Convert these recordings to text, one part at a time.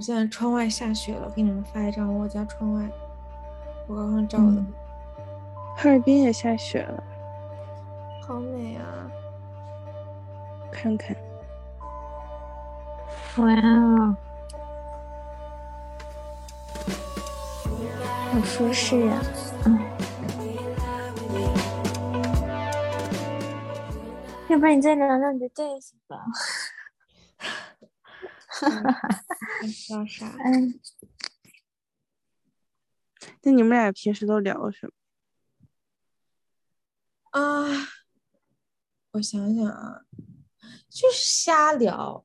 们现在窗外下雪了，给你们发一张我家窗外我刚刚照的、哈尔滨也下雪了，好美啊，看看，哇哦，好舒适啊。要不然你再聊聊你的对象吧。聊啥？那你们俩平时都聊什么？啊，我想想啊，就是瞎聊。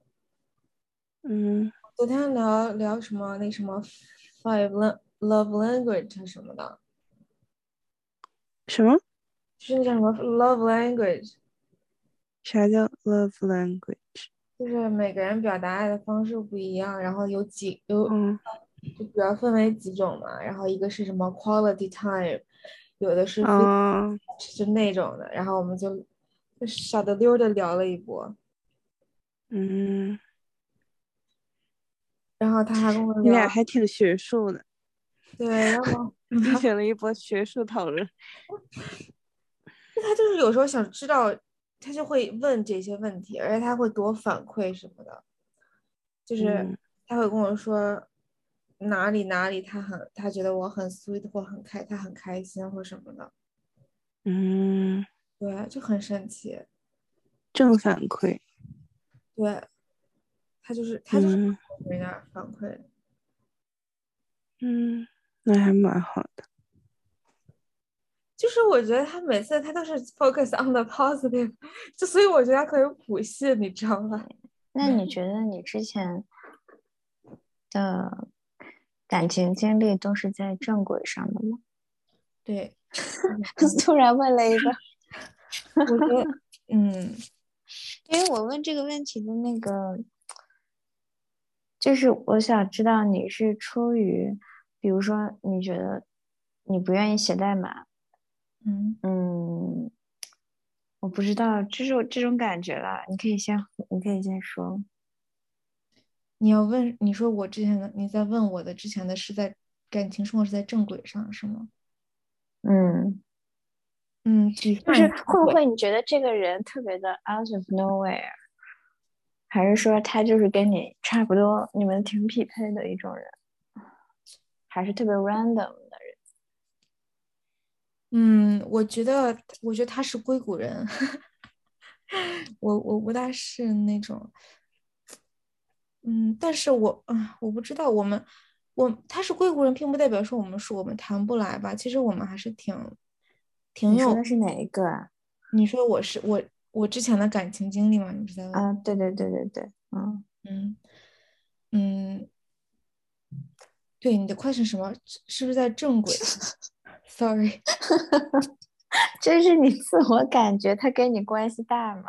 昨天聊什么？那什么 Five Love Language 什么的。什么？就是那叫什么 Love Language。啥叫 Love Language？就是每个人表达爱的方式不一样，然后就主要分为几种嘛，然后一个是什么 quality time， 有的是就那种的，然后我们就傻得溜的聊了一波，然后他还跟我聊，你俩还挺学术的，对，然后进行了一波学术讨论。他就是有时候想知道。他就会问这些问题，而且他会给我反馈什么的，就是他会跟我说哪里他觉得我很 sweet 或他很开心或什么的，对，就很神奇，正反馈，对，他就是给人家反馈，那还蛮好的。就是我觉得他每次他都是 focus on the positive， 就所以我觉得他可有普信，你知道吗？那你觉得你之前的感情经历都是在正轨上的吗？对，突然问了一个，我觉得因为我问这个问题的那个，就是我想知道你是出于，比如说你觉得你不愿意写代码。我不知道，这是我这种感觉了。你可以先说。你要问，你说我之前的，你在问我的之前的是在感情生活是在正轨上是吗？就是会不会你觉得这个人特别的 out of nowhere， 还是说他就是跟你差不多，你们挺匹配的一种人，还是特别 random？我觉得他是硅谷人，我不大是那种，但是我不知道他是硅谷人，并不代表说我们谈不来吧。其实我们还是挺有。你说的是哪一个啊？你说我之前的感情经历吗？你知道吗？啊，对，对，你的question是什么？是不是在正轨？Sorry， 这是你自我感觉他跟你关系大吗？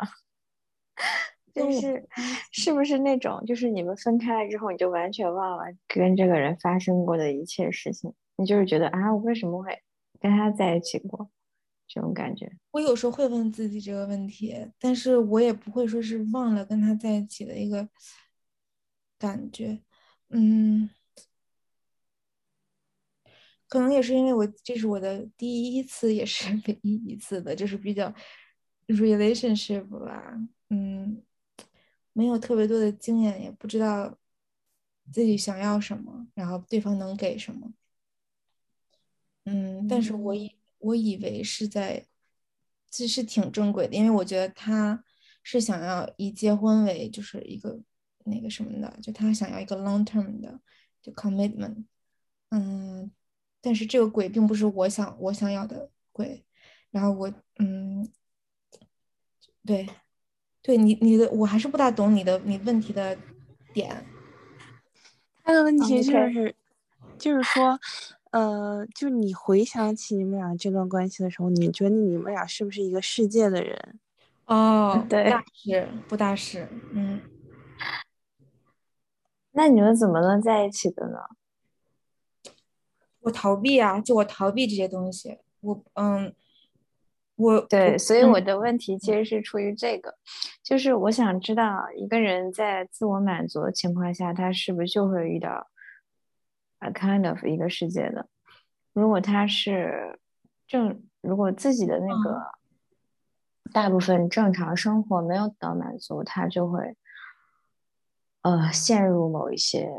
就是是不是那种就是你们分开了之后你就完全忘了跟这个人发生过的一切事情，你就是觉得啊我为什么会跟他在一起过，这种感觉。我有时候会问自己这个问题，但是我也不会说是忘了跟他在一起的一个感觉，可能也是因为这是我的第一次，也是唯一一次的，就是比较 relationship 吧，没有特别多的经验，也不知道自己想要什么，然后对方能给什么，但是我以为是在，其实挺正轨的，因为我觉得他是想要以结婚为就是一个那个什么的，就他想要一个 long term 的就 commitment，但是这个轨并不是我想要的轨，然后我对你的我还是不大懂你问题的点。他的问题就是说，就你回想起你们俩这段关系的时候，你觉得你们俩是不是一个世界的人？哦，对，不大是，那你们怎么能在一起的呢？我逃避这些东西，我我对，所以我的问题其实是出于这个，就是我想知道一个人在自我满足的情况下，他是不是就会遇到 a kind of 一个世界的，如果他是如果自己的那个大部分正常生活没有得到满足，他就会陷入某一些，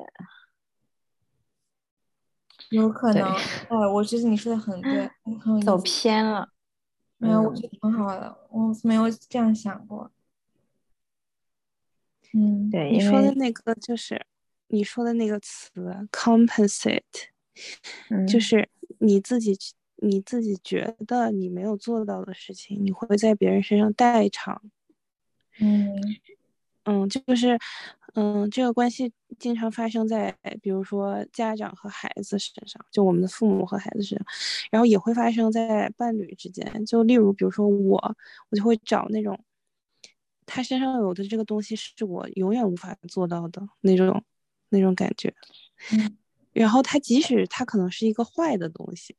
有可能，我觉得你说的很对，走偏了。没有，我觉得挺好的，我没有这样想过。对，你说的那个就是你说的那个词 compensate，就是你自己觉得你没有做到的事情，你会在别人身上代偿。就是这个关系经常发生在比如说家长和孩子身上，就我们的父母和孩子身上，然后也会发生在伴侣之间。就例如比如说我就会找那种他身上有的这个东西是我永远无法做到的那种感觉。然后他即使他可能是一个坏的东西，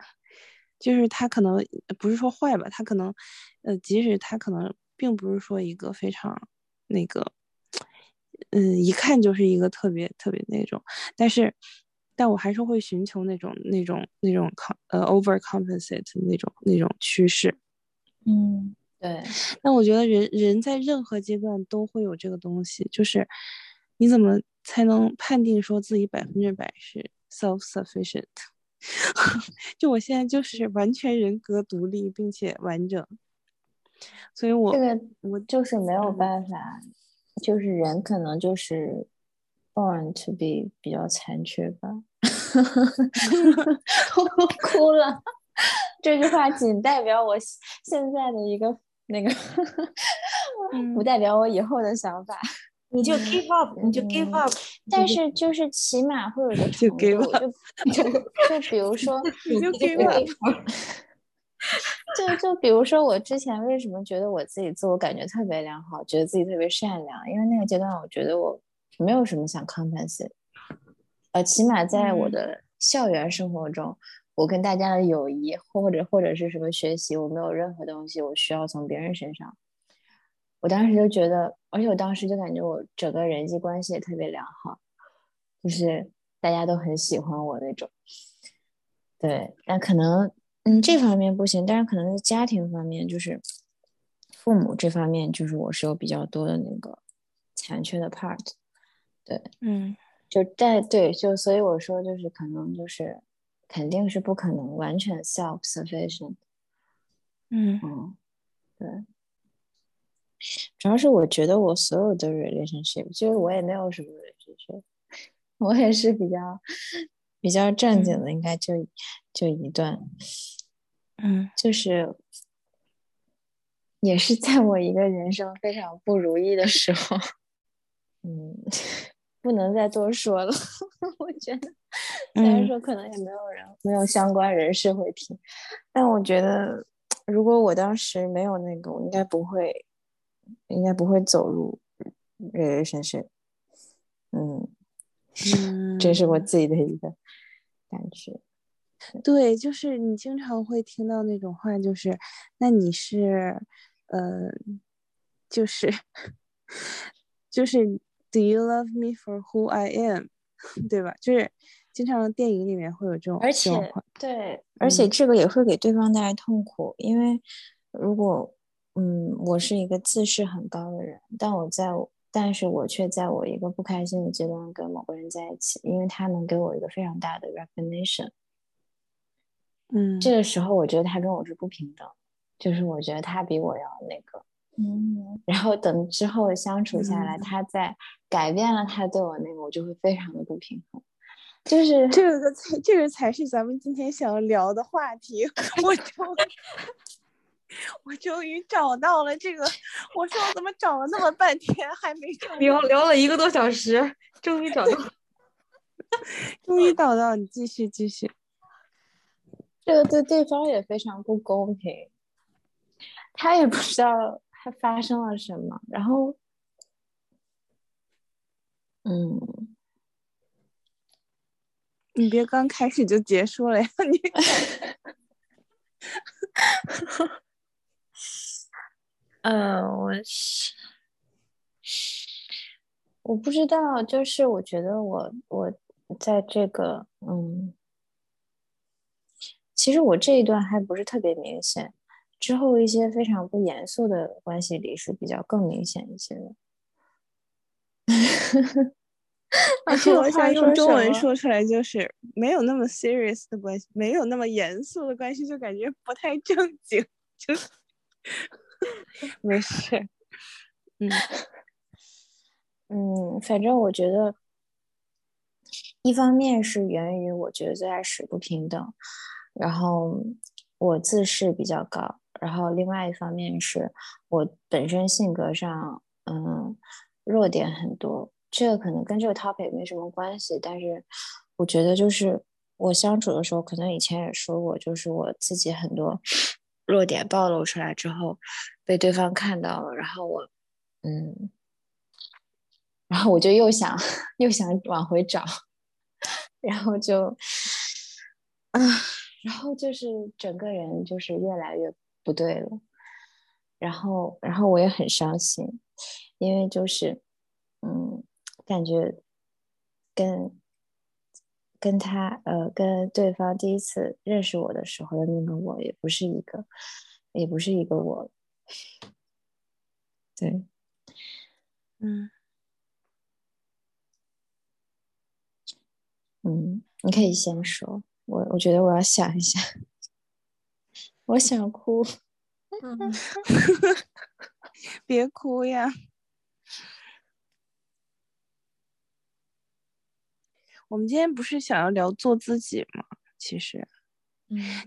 就是他可能不是说坏吧，他可能即使他可能并不是说一个非常那个一看就是一个特别特别那种，但我还是会寻求那种overcompensate 那种趋势。对。那我觉得人在任何阶段都会有这个东西，就是你怎么才能判定说自己100%是 self-sufficient？ 就我现在就是完全人格独立并且完整，所以我就是没有办法。就是人可能就是 born to be 比较残缺吧。我哭了，这句话仅代表我现在的一个那个不代表我以后的想法。你就 give up，但是就是起码会有一个程度，就比如说你就 give up。就比如说我之前为什么觉得我自己自我感觉特别良好，觉得自己特别善良，因为那个阶段我觉得我没有什么想 compensate， 起码在我的校园生活中，我跟大家的友谊或者是什么学习，我没有任何东西我需要从别人身上。我当时就觉得，而且我当时就感觉我整个人际关系也特别良好，就是大家都很喜欢我那种。对，但可能这方面不行，但是可能是家庭方面，就是父母这方面，就是我是有比较多的那个残缺的 part。 对，就所以我说就是可能就是肯定是不可能完全 self-sufficient。 对，主要是我觉得我所有的 relationship， 就是我也没有什么 relationship， 我也是比较正经的，应该就一段，就是也是在我一个人生非常不如意的时候，不能再多说了。我觉得虽然说可能也没有相关人士会听，但我觉得如果我当时没有那个，我应该不会走入relationship。这是我自己的一个感觉。对，就是你经常会听到那种话，就是那你是就是 do you love me for who I am， 对吧？就是经常电影里面会有这种，而且对，而且这个也会给对方带来痛苦，因为如果我是一个自视很高的人，但是我却在我一个不开心的阶段跟某个人在一起，因为他能给我一个非常大的 recognition。这个时候我觉得他跟我是不平等，就是我觉得他比我要那个。然后等之后相处下来，他再改变了他对我那个，我就会非常的不平衡。就是这个才是咱们今天想要聊的话题。我终于找到了这个，我说我怎么找了那么半天还没找到，聊了1个多小时，终于找到了。你继续。这个对对方也非常不公平，他也不知道他发生了什么，然后你别刚开始就结束了呀，你我不知道，就是我觉得我在这个其实我这一段还不是特别明显，之后一些非常不严肃的关系里是比较更明显一些的。我想用中文说出来就是没有那么 serious 的关系，没有那么严肃的关系，就感觉不太正经，就没事。反正我觉得一方面是源于我觉得最开始不平等，然后我自视比较高，然后另外一方面是我本身性格上弱点很多。这个可能跟这个 topic 没什么关系，但是我觉得就是我相处的时候，可能以前也说过，就是我自己很多弱点暴露出来之后被对方看到了，然后我我就又想往回找，然后就是整个人就是越来越不对了，然后我也很伤心，因为就是感觉跟对方第一次认识我的时候的那个我也不是一个我。对，你可以先说，我觉得我要想一下，我想哭。别哭呀。我们今天不是想要聊做自己吗？其实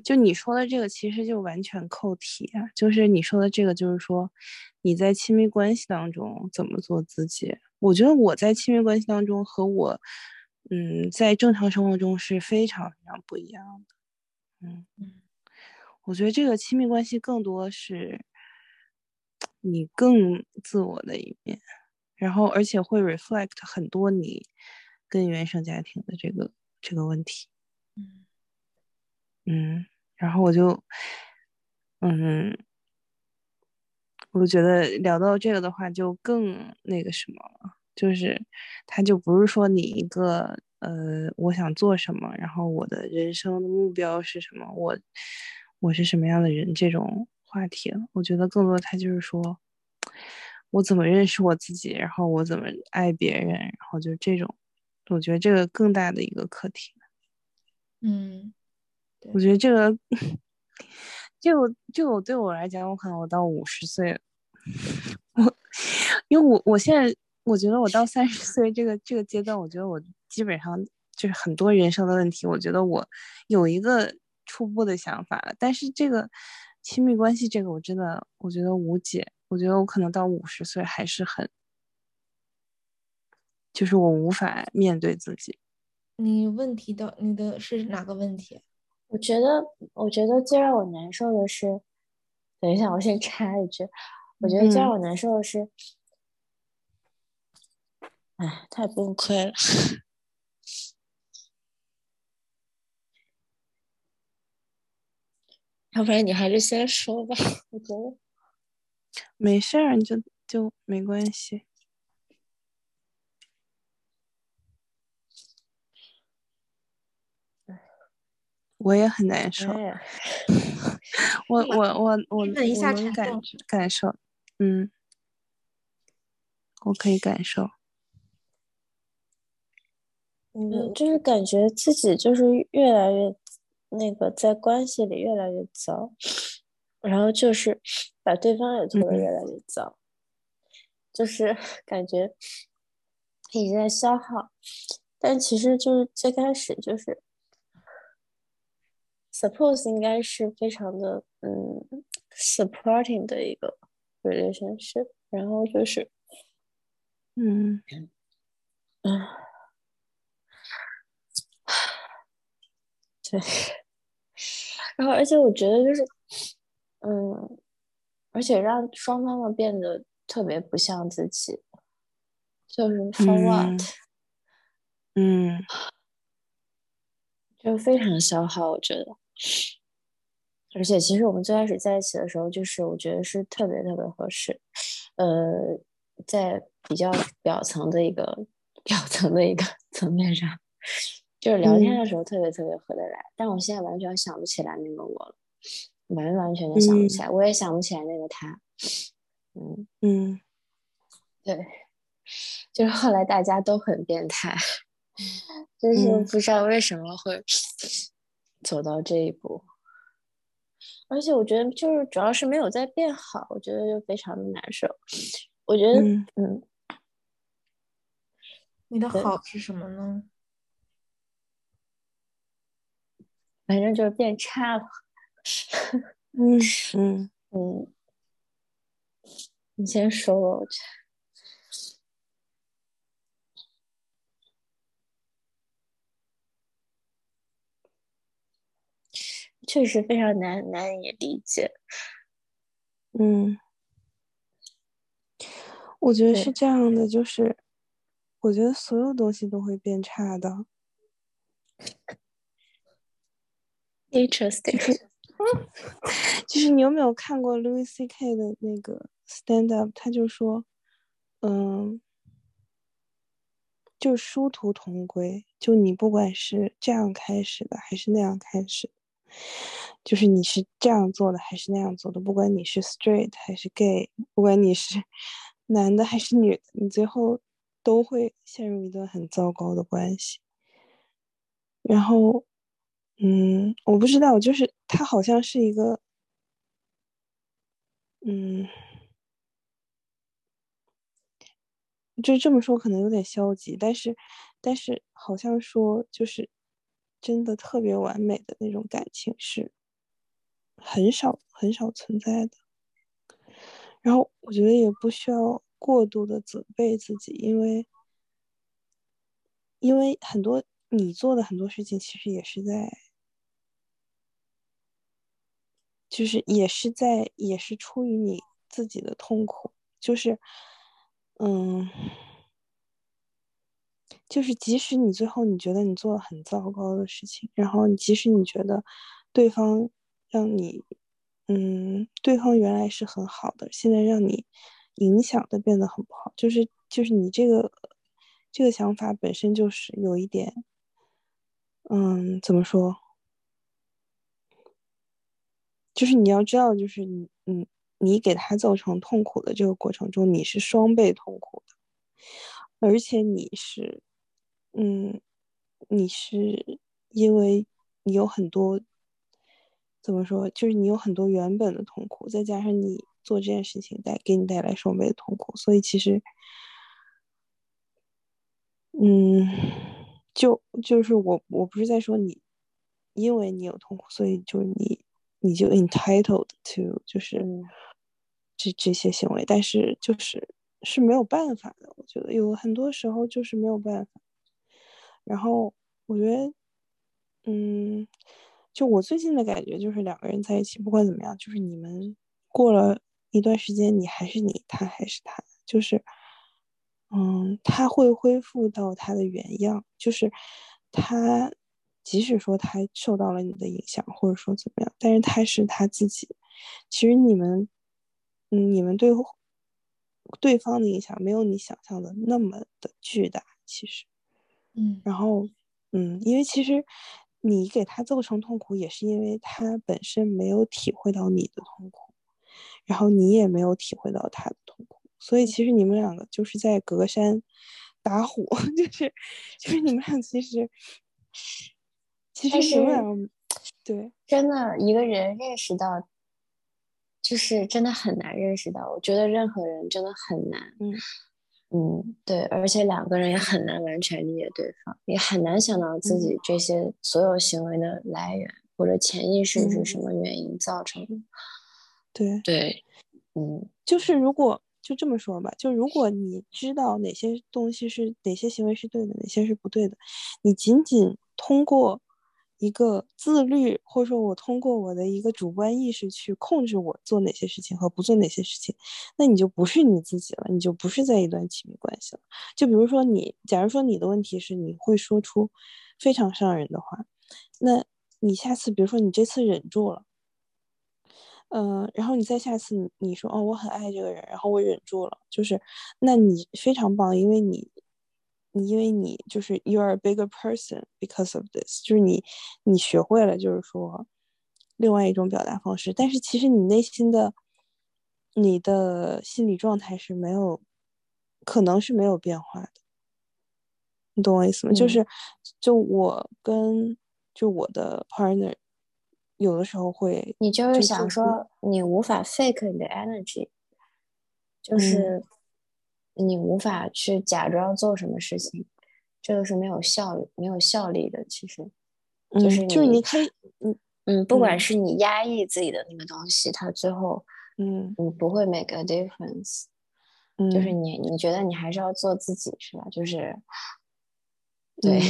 就你说的这个其实就完全扣题啊，就是你说的这个就是说你在亲密关系当中怎么做自己。我觉得我在亲密关系当中和我在正常生活中是非常非常不一样的。我觉得这个亲密关系更多是你更自我的一面，然后而且会 reflect 很多你跟原生家庭的这个问题。然后我觉得聊到这个的话就更那个什么了，就是它就不是说你一个我想做什么，然后我的人生的目标是什么，我是什么样的人这种话题了。我觉得更多它就是说我怎么认识我自己，然后我怎么爱别人，然后就这种，我觉得这个更大的一个课题。我觉得这个就对我来讲，我可能我到50岁了，因为我现在我觉得我到30岁这个阶段，我觉得我基本上就是很多人生的问题，我觉得我有一个初步的想法了。但是这个亲密关系这个我真的我觉得无解，我觉得我可能到50岁还是很，就是我无法面对自己。你的是哪个问题？我觉得最让我难受的是，等一下我先插一句，我觉得最让我难受的是太崩溃了。要不然你还是先说吧，我觉得没事儿，就没关系。我也很难受。我能感受，我可以感受。就是感觉自己就是越来越那个在关系里越来越糟，然后就是把对方也拖得越来越糟，就是感觉一直在消耗，但其实就是最开始就是。Suppose 应该是非常的supporting 的一个 relationship， 然后就是对，然后而且我觉得就是而且让双方们变得特别不像自己，就是 for what， 就非常消耗，我觉得。而且其实我们最开始在一起的时候，就是我觉得是特别特别合适，在比较表层的一个层面上，就是聊天的时候特别特别合得来，但我现在完全想不起来那个我了，完全想不起来，我也想不起来那个他。对，就是后来大家都很变态，就是不知道为什么会走到这一步，而且我觉得就是主要是没有在变好，我觉得就非常的难受。我觉得你的好是什么呢？反正就是变差了。你先说吧，我觉得。确实非常难以理解。我觉得是这样的，就是我觉得所有东西都会变差的。Interesting， 就是你有没有看过 Louis C.K. 的那个 stand up？ 他就说，就殊途同归，就你不管是这样开始的，还是那样开始的。就是你是这样做的还是那样做的，不管你是 straight 还是 gay， 不管你是男的还是女的，你最后都会陷入一段很糟糕的关系。然后我不知道，就是它好像是一个就这么说可能有点消极，但是好像说就是真的特别完美的那种感情是很少存在的。然后我觉得也不需要过度的责备自己，因为很多你做的很多事情其实也是在，就是也是出于你自己的痛苦，就是就是即使你最后你觉得你做了很糟糕的事情，然后即使你觉得对方原来是很好的，现在让你影响的变得很不好，就是你这个想法本身就是有一点怎么说，就是你要知道，就是你给他造成痛苦的这个过程中，你是双倍痛苦的，而且你是因为你有很多，怎么说，就是你有很多原本的痛苦，再加上你做这件事情给你带来双倍的痛苦，所以其实就是我不是在说你，因为你有痛苦，所以就是你就 entitled to 就是这些行为，但是就是没有办法的，我觉得有很多时候就是没有办法。然后我觉得就我最近的感觉就是两个人在一起不管怎么样，就是你们过了一段时间，你还是你，他还是他，就是他会恢复到他的原样，就是他即使说他受到了你的影响或者说怎么样，但是他是他自己。其实你们对方的影响没有你想象的那么的巨大，其实然后因为其实你给他造成痛苦也是因为他本身没有体会到你的痛苦，然后你也没有体会到他的痛苦，所以其实你们两个就是在隔山打虎，就是你们俩其实你们俩对真的一个人认识到，就是真的很难认识到，我觉得任何人真的很难对，而且两个人也很难完全理解对方，也很难想到自己这些所有行为的来源或者潜意识是什么原因造成的。对就是如果就这么说吧，就如果你知道哪些东西是哪些行为是对的，哪些是不对的，你仅仅通过一个自律，或者说我通过我的一个主观意识去控制我做哪些事情和不做哪些事情，那你就不是你自己了，你就不是在一段亲密关系了。就比如说你，假如说你的问题是你会说出非常伤人的话，那你下次，比如说你这次忍住了，然后你再下次你说哦我很爱这个人，然后我忍住了，就是那你非常棒，因为你就是 you are a bigger person because of this， 就是你学会了就是说另外一种表达方式，但是其实你内心的你的心理状态是没有，可能是没有变化的，你懂我意思吗？就是我跟我的 partner 有的时候会，你就是想说你无法 fake 你的 energy， 就是你无法去假装做什么事情，这个是没有效力的。其实就是你可以不管是你压抑自己的那个东西，它最后你不会 make a difference， 就是你觉得你还是要做自己，是吧？就是对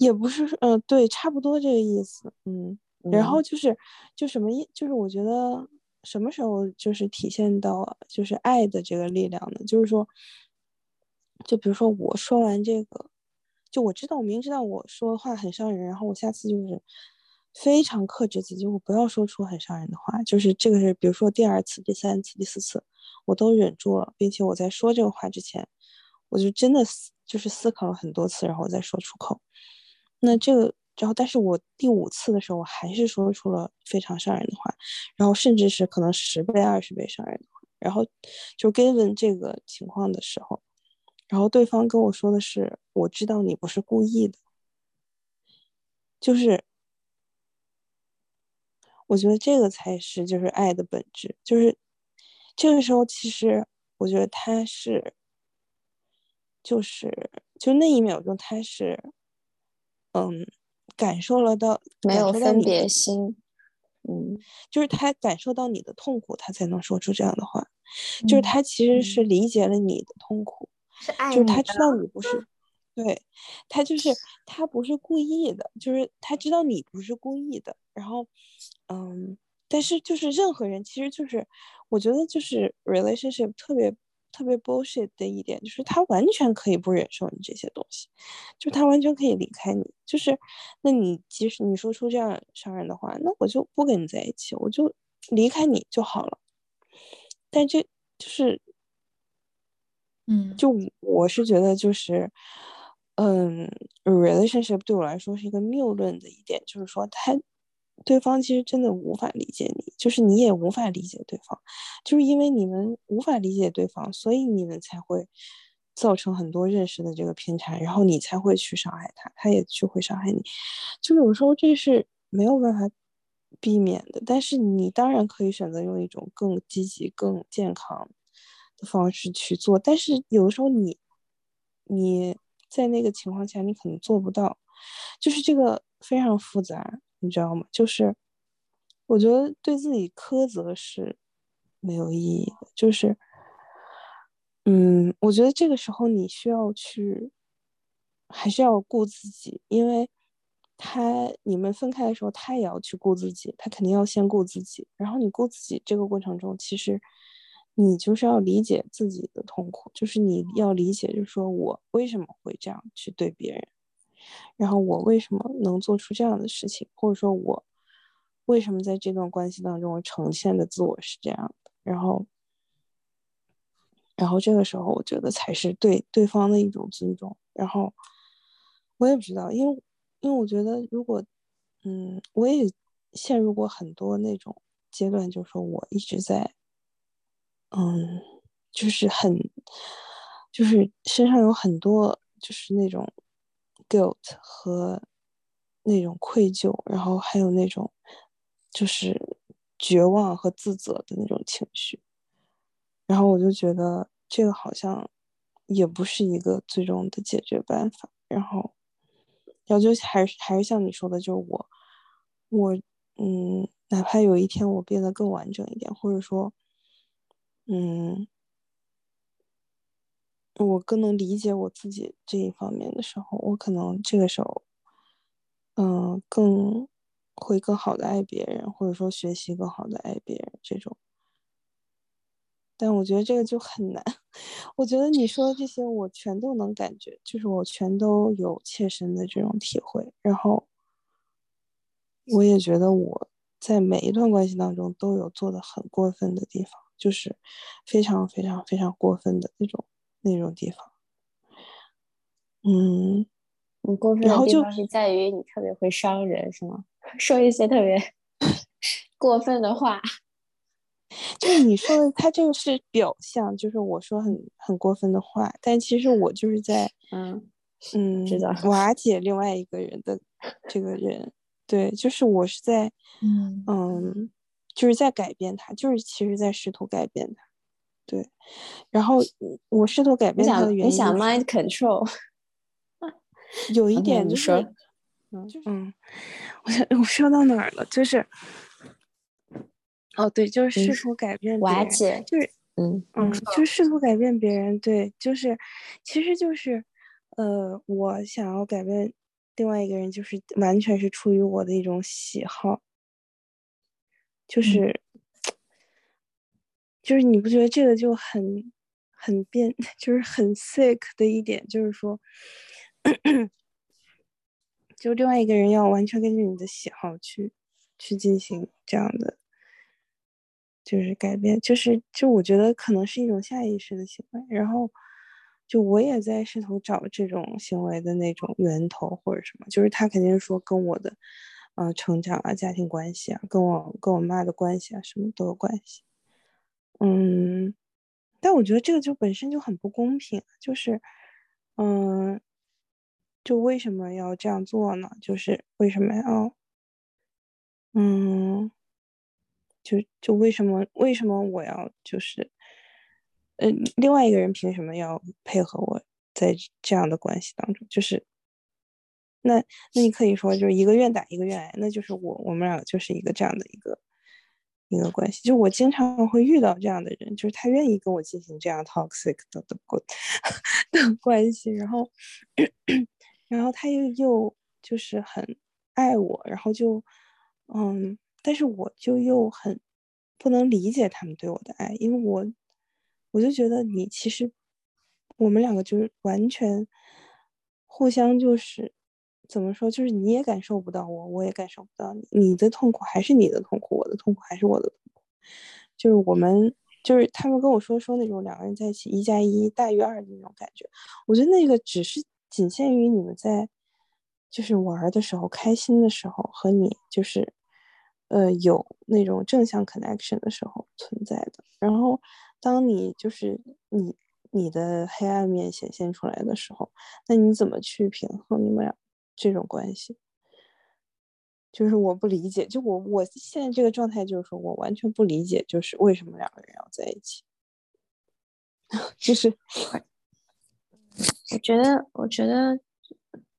也不是对，差不多这个意思。然后就是我觉得什么时候就是体现到就是爱的这个力量呢？就是说，就比如说我说完这个，就我知道我明知道我说话很伤人，然后我下次就是非常克制自己，我不要说出很伤人的话，就是这个是比如说第二次、第三次、第四次我都忍住了，并且我在说这个话之前我就真的就是思考了很多次，然后我再说出口。那这个然后但是我第五次的时候我还是说出了非常伤人的话，然后甚至是可能10倍20倍伤人的话，然后就跟问这个情况的时候，然后对方跟我说的是我知道你不是故意的，就是我觉得这个才是就是爱的本质，就是这个时候其实我觉得他是就那一秒钟他是感受了到没有分别心，就是他感受到你的痛苦他才能说出这样的话，就是他其实是理解了你的痛苦，是爱你的，就是他知道你不是对，他就是他不是故意的，就是他知道你不是故意的，然后但是就是任何人其实就是我觉得就是 relationship 特别特别 bullshit 的一点就是他完全可以不忍受你这些东西，就他完全可以离开你，就是那你即使你说出这样伤人的话，那我就不跟你在一起，我就离开你就好了。但这就是就我是觉得就是relationship 对我来说是一个谬论的一点，就是说对方其实真的无法理解你，就是你也无法理解对方，就是因为你们无法理解对方，所以你们才会造成很多认识的这个偏差，然后你才会去伤害他，他也去会伤害你，就有时候这是没有办法避免的，但是你当然可以选择用一种更积极更健康的方式去做，但是有的时候你在那个情况下你可能做不到，就是这个非常复杂，你知道吗？就是我觉得对自己苛责是没有意义的，就是我觉得这个时候你需要去还是要顾自己，因为你们分开的时候他也要去顾自己，他肯定要先顾自己，然后你顾自己这个过程中其实你就是要理解自己的痛苦，就是你要理解就是说我为什么会这样去对别人，然后我为什么能做出这样的事情，或者说我为什么在这段关系当中我呈现的自我是这样的，然后这个时候我觉得才是对对方的一种尊重。然后我也不知道，因为我觉得如果我也陷入过很多那种阶段，就是说我一直在就是就是身上有很多就是那种guilt 和那种愧疚，然后还有那种就是绝望和自责的那种情绪，然后我就觉得这个好像也不是一个最终的解决办法，然后就还是像你说的，就是我哪怕有一天我变得更完整一点，或者说我更能理解我自己这一方面的时候，我可能这个时候更会更好的爱别人，或者说学习更好的爱别人这种，但我觉得这个就很难。我觉得你说的这些我全都能感觉，就是我全都有切身的这种体会，然后我也觉得我在每一段关系当中都有做的很过分的地方，就是非常非常非常过分的那种地方。嗯，你过分的地方是在于你特别会伤人是吗？说一些特别过分的话。就是你说的，他这个是表象，就是我说很过分的话，但其实我就是在知道瓦解另外一个人的这个人，对，就是我是在就是在改变他，就是其实在试图改变他，对。然后我试图改变他的原因，你想 mind control， 有一点就是，我说到哪儿了？就是。哦，对，就是试图改变别人，瓦解，就是就是试图改变别人，对，就是，其实就是，我想要改变另外一个人，就是完全是出于我的一种喜好，就是，就是你不觉得这个就很变，就是很 sick 的一点，就是说，就另外一个人要完全根据你的喜好去进行这样的。就是改变，就我觉得可能是一种下意识的行为，然后就我也在试图找这种行为的那种源头或者什么，就是他肯定说跟我的成长啊、家庭关系啊、跟我妈的关系啊什么都有关系。但我觉得这个就本身就很不公平，就是就为什么要这样做呢？就是为什么要就为什么我要就是，另外一个人凭什么要配合我在这样的关系当中？就是，那你可以说就是一个愿打一个愿挨，那就是我们俩就是一个这样的一个关系。就我经常会遇到这样的人，就是他愿意跟我进行这样 toxic 的关系，然后他又就是很爱我，然后就但是我就又很不能理解他们对我的爱，因为我就觉得你其实我们两个就是完全互相就是怎么说，就是你也感受不到我，我也感受不到你，你的痛苦还是你的痛苦，我的痛苦还是我的痛苦，就是我们就是他们跟我说那种两个人在一起1+1大于2的那种感觉，我觉得那个只是仅限于你们在就是玩的时候、开心的时候和你就是。有那种正向 connection 的时候存在的，然后当你就是你的黑暗面显现出来的时候，那你怎么去平衡你们俩这种关系？就是我不理解，就我现在这个状态就是说我完全不理解，就是为什么两个人要在一起？就是我觉得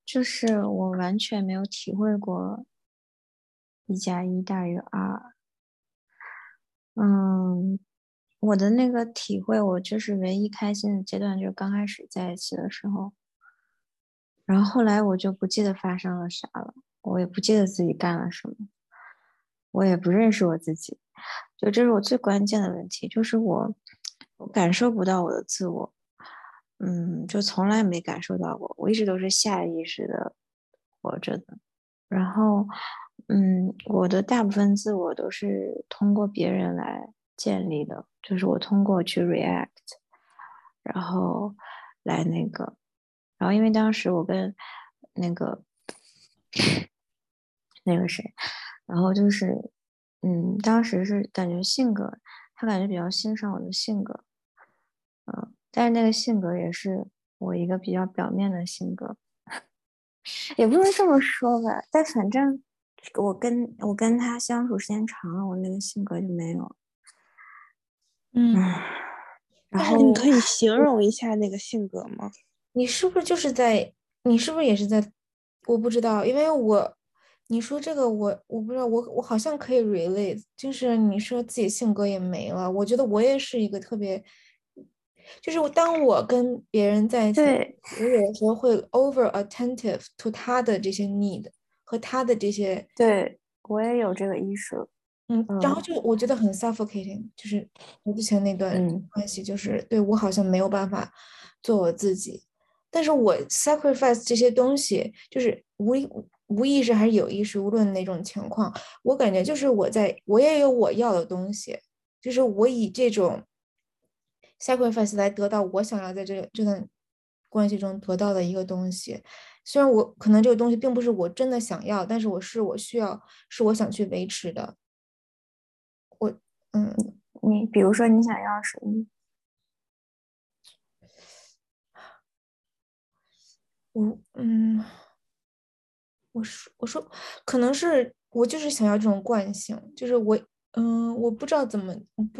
就是我完全没有体会过。1+1大于2，我的那个体会，我就是唯一开心的阶段，就是刚开始在一起的时候，然后后来我就不记得发生了啥了，我也不记得自己干了什么，我也不认识我自己，就这是我最关键的问题，就是我感受不到我的自我，就从来没感受到过，我一直都是下意识的活着的，然后。我的大部分自我都是通过别人来建立的，就是我通过去 react， 然后来那个，然后因为当时我跟那个谁，然后就是当时是感觉性格，他感觉比较欣赏我的性格，但是那个性格也是我一个比较表面的性格，也不能这么说吧，但反正。我跟他相处时间长了，我那个性格就没有了。然后你可以形容一下那个性格吗？你是不是也是在？我不知道，因为你说这个我不知道，我好像可以 relate， 就是你说自己性格也没了，我觉得我也是一个特别，就是当我跟别人在一起，我有的时候会 over attentive to 他的这些 need。和他的这些，对，我也有这个意识，然后就我觉得很 suffocating， 就是我之前那段关系，就是对我好像没有办法做我自己，但是我 sacrifice 这些东西，就是无意识还是有意识，无论哪种情况，我感觉就是我也有我要的东西，就是我以这种 sacrifice 来得到我想要在这段关系中得到的一个东西。虽然我可能这个东西并不是我真的想要，但是我需要，是我想去维持的。你比如说你想要什么？我说可能是我就是想要这种惯性，就是我不知道怎么，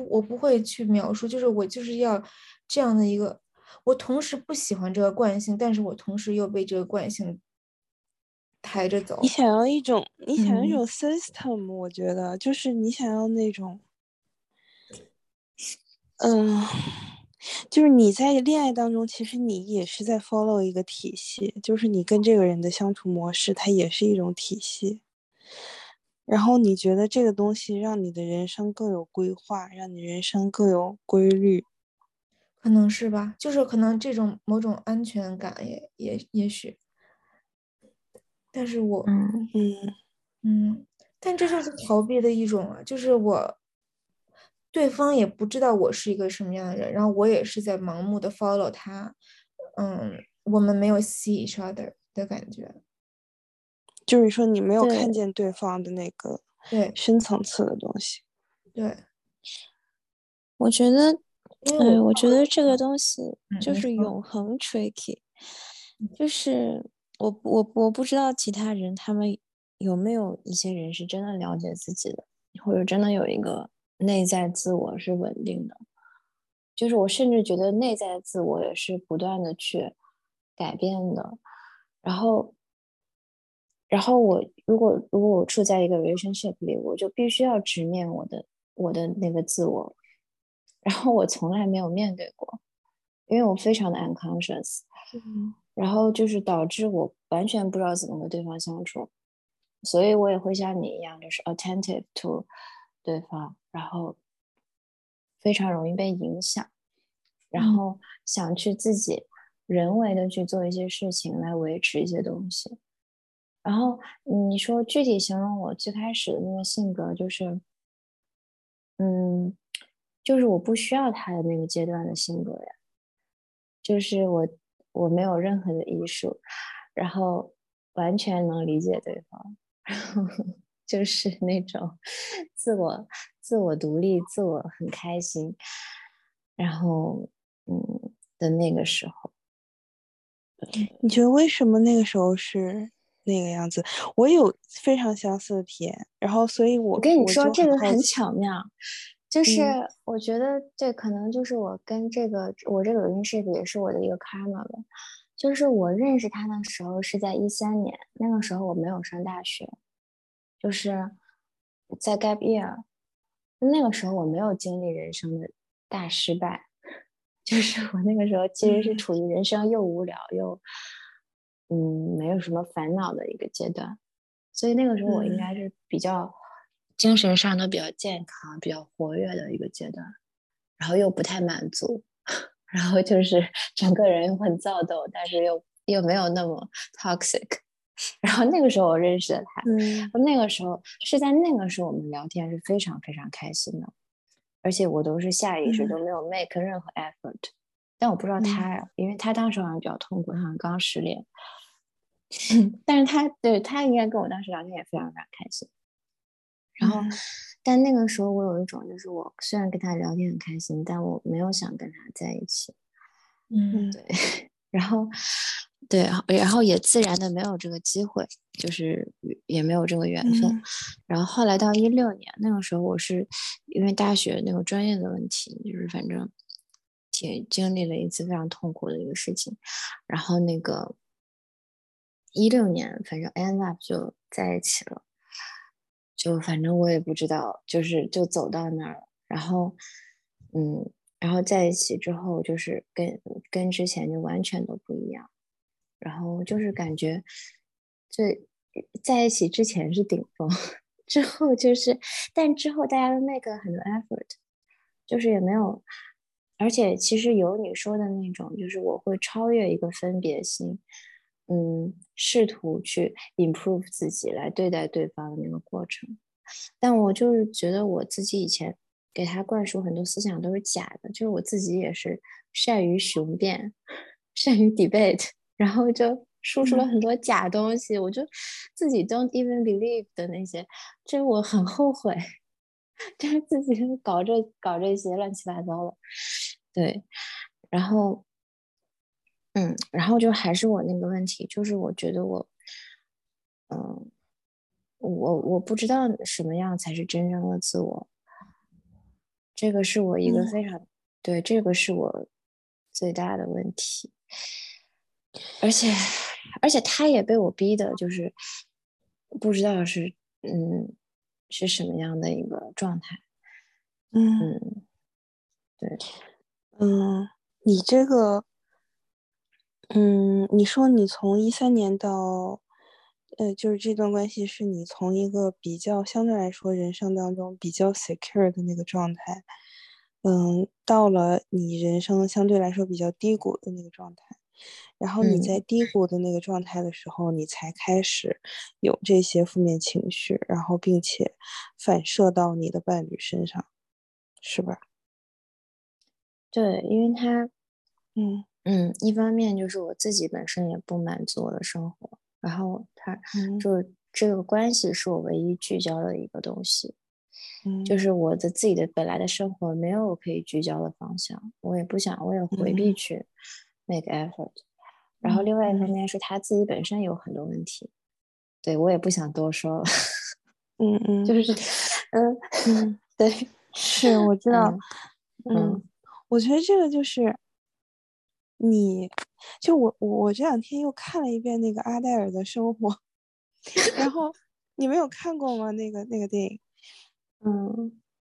我不会去描述，就是我就是要这样的一个，我同时不喜欢这个惯性，但是我同时又被这个惯性抬着走。你想要一种 system，我觉得就是你想要那种，就是你在恋爱当中，其实你也是在 follow 一个体系，就是你跟这个人的相处模式，它也是一种体系。然后你觉得这个东西让你的人生更有规划，让你人生更有规律，可能是吧？就是可能这种某种安全感也许，但是我但这就是逃避的一种啊，就是对方也不知道我是一个什么样的人，然后我也是在盲目的 follow 他，我们没有see each other 的感觉，就是说你没有看见对方的那个深层次的东西。对，我觉得，我觉得这个东西就是永恒 tricky，就是我不知道其他人他们有没有一些人是真的了解自己的，或者真的有一个内在自我是稳定的，就是我甚至觉得内在自我也是不断的去改变的。然后我如果我处在一个 relationship 里，我就必须要直面我的那个自我，然后我从来没有面对过，因为我非常的 unconscious，然后就是导致我完全不知道怎么和对方相处，所以我也会像你一样，就是 attentive to 对方，然后非常容易被影响，然后想去自己人为的去做一些事情来维持一些东西。然后你说具体形容我最开始的那个性格，就是就是我不需要他的那个阶段的性格呀，就是我没有任何的艺术，然后完全能理解对方，然后就是那种自我独立，自我很开心，然后的那个时候。你觉得为什么那个时候是那个样子？我有非常相似的体验，然后所以我跟你说这个很巧妙，就是我觉得这可能就是我跟我这个relationship也是我的一个 karma 吧。就是我认识他的时候是在2013年，那个时候我没有上大学，就是在 gap year， 那个时候我没有经历人生的大失败，就是我那个时候其实是处于人生又无聊又没有什么烦恼的一个阶段，所以那个时候我应该是比较精神上都比较健康，比较活跃的一个阶段，然后又不太满足，然后就是整个人很躁动，但是又没有那么 toxic。 然后那个时候我认识了他，那个时候我们聊天是非常非常开心的，而且我都是下意识都没有 make 任何 effort，但我不知道他，因为他当时好像比较痛苦，好像刚失恋，但是他应该跟我当时聊天也非常非常开心。然后但那个时候我有一种，就是我虽然跟他聊天很开心，但我没有想跟他在一起，对，然后也自然的没有这个机会，就是也没有这个缘分。然后后来到2016年，那个时候我是因为大学那个专业的问题，就是反正也经历了一次非常痛苦的一个事情，然后那个2016年反正 end up 就在一起了，就反正我也不知道，就走到那儿，然后在一起之后就是跟之前就完全都不一样，然后就是感觉最在一起之前是顶峰，之后就是但之后大家都make很多 effort， 就是也没有，而且其实有你说的那种，就是我会超越一个分别心，试图去 improve 自己来对待对方的那个过程。但我就是觉得我自己以前给他灌输很多思想都是假的，就是我自己也是善于雄辩，善于 debate， 然后就输出了很多假东西，我就自己 don't even believe 的那些，这我很后悔，就是自己搞这些乱七八糟的。对，然后就还是我那个问题，就是我觉得我不知道什么样才是真正的自我，这个是我一个非常对，这个是我最大的问题。而且他也被我逼的，就是不知道是什么样的一个状态。对，你这个，你说你从2013年到，就是这段关系是你从一个比较相对来说人生当中比较 secure 的那个状态，到了你人生相对来说比较低谷的那个状态。然后你在低谷的那个状态的时候，你才开始有这些负面情绪，然后并且反射到你的伴侣身上，是吧？对，因为他一方面就是我自己本身也不满足我的生活，然后他就是这个关系是我唯一聚焦的一个东西，就是我的自己的本来的生活没有可以聚焦的方向，我也不想，我也回避去make effort。 然后另外一方面是他自己本身有很多问题，对，我也不想多说了。就是对，是，我知道。我觉得这个就是你就我这两天又看了一遍那个阿黛尔的生活，然后你没有看过吗？那个电影？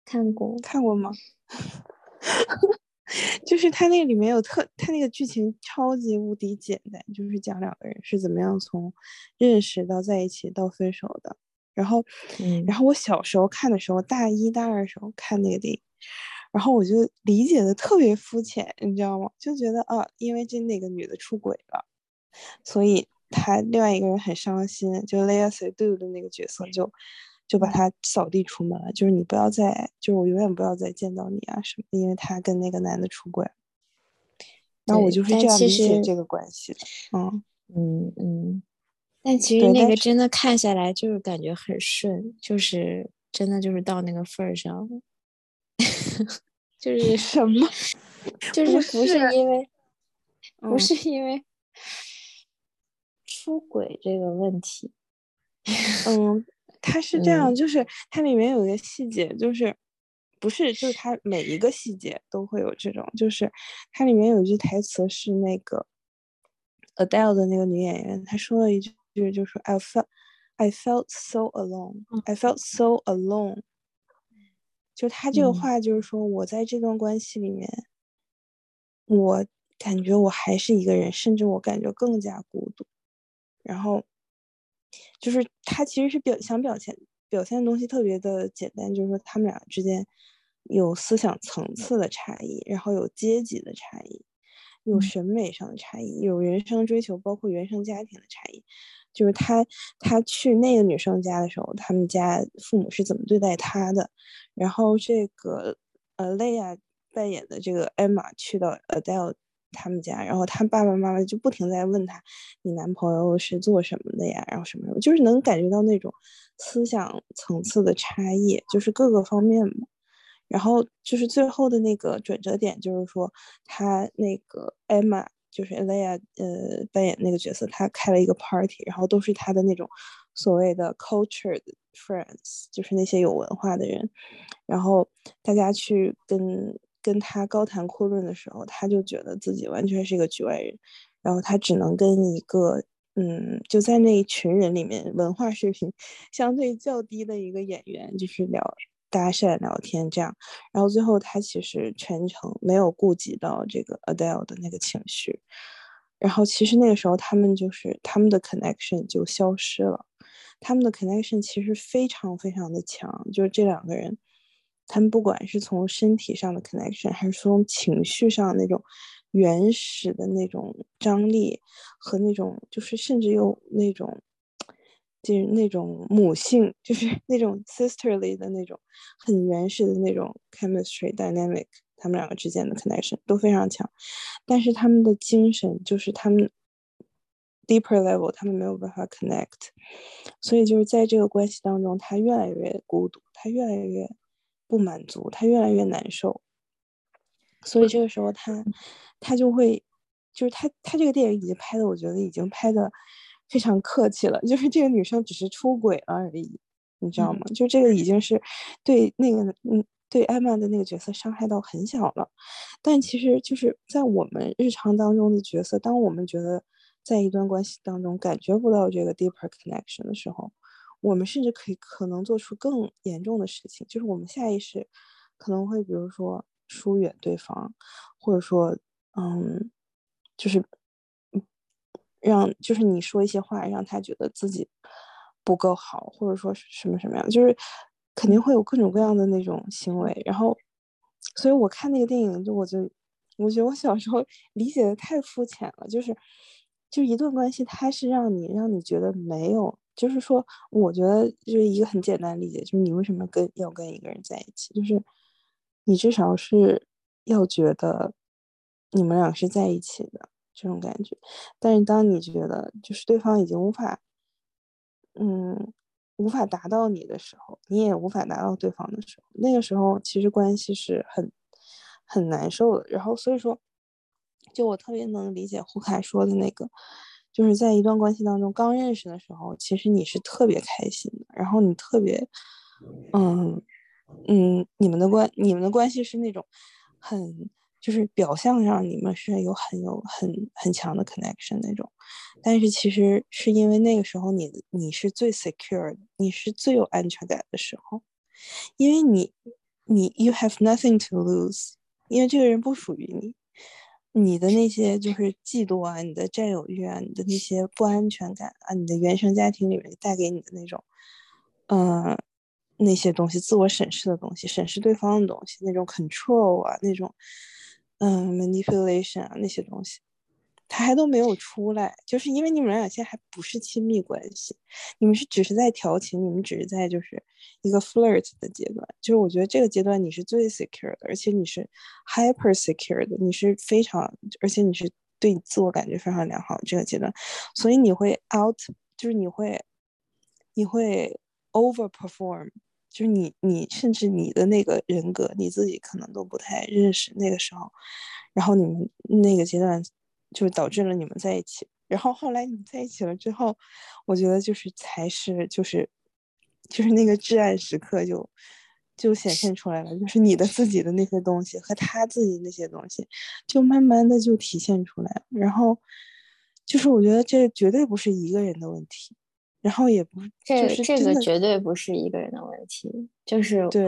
看过吗？就是他那个里面有他那个剧情超级无敌简单，就是讲两个人是怎么样从认识到在一起到分手的。然后我小时候看的时候，大一大二的时候看那个电影，然后我就理解的特别肤浅，你知道吗？就觉得因为那个女的出轨了，所以他另外一个人很伤心，就 Léa Seydoux 的那个角色就把他扫地出门了，就是你不要再，就是我永远不要再见到你啊什么的，因为他跟那个男的出轨。然后我就是这样理解这个关系的。但其实那个真的看下来就是感觉很顺，就是真的就是到那个份儿上，就是什么，就是不是因为出轨这个问题。他是这样，就是它里面有一个细节，就是不是，就是它每一个细节都会有这种，就是它里面有一句台词是那个 Adele 的那个女演员，她说了一句，就是说 I felt so alone， I felt so alone， 就她这个话就是说，我在这段关系里面，我感觉我还是一个人，甚至我感觉更加孤独。然后就是他其实是想表现的东西特别的简单，就是说他们俩之间有思想层次的差异，然后有阶级的差异，有审美上的差异，有人生追求，包括原生家庭的差异。就是他去那个女生家的时候，他们家父母是怎么对待他的，然后这个Léa扮演的这个 Emma 去到 Adele他们家，然后他爸爸妈妈就不停在问他，你男朋友是做什么的呀，然后什么，就是能感觉到那种思想层次的差异，就是各个方面嘛。然后就是最后的那个转折点，就是说他那个 Emma 就是 Léa 扮演那个角色，他开了一个 party， 然后都是他的那种所谓的 cultured friends， 就是那些有文化的人，然后大家去跟他高谈阔论的时候，他就觉得自己完全是一个局外人，然后他只能跟一个就在那一群人里面文化水平相对较低的一个演员就是搭讪聊天这样。然后最后他其实全程没有顾及到这个 Adele 的那个情绪，然后其实那个时候他们的 connection 就消失了。他们的 connection 其实非常非常的强，就是这两个人他们不管是从身体上的 connection 还是从情绪上那种原始的那种张力和那种就是甚至有那种就是那种母性，就是那种 sisterly 的那种很原始的那种 chemistry dynamic， 他们两个之间的 connection 都非常强，但是他们的精神就是他们 deeper level 他们没有办法 connect， 所以就是在这个关系当中他越来越孤独，他越来越不满足，他越来越难受，所以这个时候他就会就是他这个电影已经拍的我觉得已经拍的非常客气了，就是这个女生只是出轨了而已，你知道吗？就这个已经是对那个对艾玛的那个角色伤害到很小了，但其实就是在我们日常当中的角色，当我们觉得在一段关系当中感觉不到这个 deeper connection 的时候，我们甚至可能做出更严重的事情，就是我们下意识可能会比如说疏远对方，或者说就是就是你说一些话让他觉得自己不够好，或者说什么什么样，就是肯定会有各种各样的那种行为。然后所以我看那个电影我觉得我小时候理解的太肤浅了，就一段关系它是让你觉得没有，就是说我觉得就是一个很简单的理解，就是你为什么要跟一个人在一起，就是你至少是要觉得你们俩是在一起的这种感觉，但是当你觉得就是对方已经无法达到你的时候，你也无法达到对方的时候，那个时候其实关系是很难受的。然后所以说就我特别能理解胡凯说的那个，就是在一段关系当中刚认识的时候其实你是特别开心的，然后你特别你们的关系是那种很就是表象上你们是有很强的 connection 那种，但是其实是因为那个时候你是最 secure 的，你是最有安全感的时候，因为你 you have nothing to lose， 因为这个人不属于你，你的那些就是嫉妒啊，你的占有欲啊，你的那些不安全感啊，你的原生家庭里面带给你的那种那些东西，自我审视的东西，审视对方的东西，那种 control 啊，那种manipulation 啊，那些东西他还都没有出来，就是因为你们俩现在还不是亲密关系，你们是只是在调情，你们只是在就是一个 flirt 的阶段，就是我觉得这个阶段你是最 secure 的，而且你是 hyper secure 的，你是非常，而且你是对你自我感觉非常良好这个阶段，所以你会 out， 就是你会 overperform， 就是你甚至你的那个人格你自己可能都不太认识那个时候，然后你们那个阶段就导致了你们在一起，然后后来你们在一起了之后，我觉得就是才是就是那个至暗时刻就显现出来了，就是你的自己的那些东西和他自己那些东西就慢慢的就体现出来，然后就是我觉得这绝对不是一个人的问题，然后也不就是这个绝对不是一个人的问题，就是对，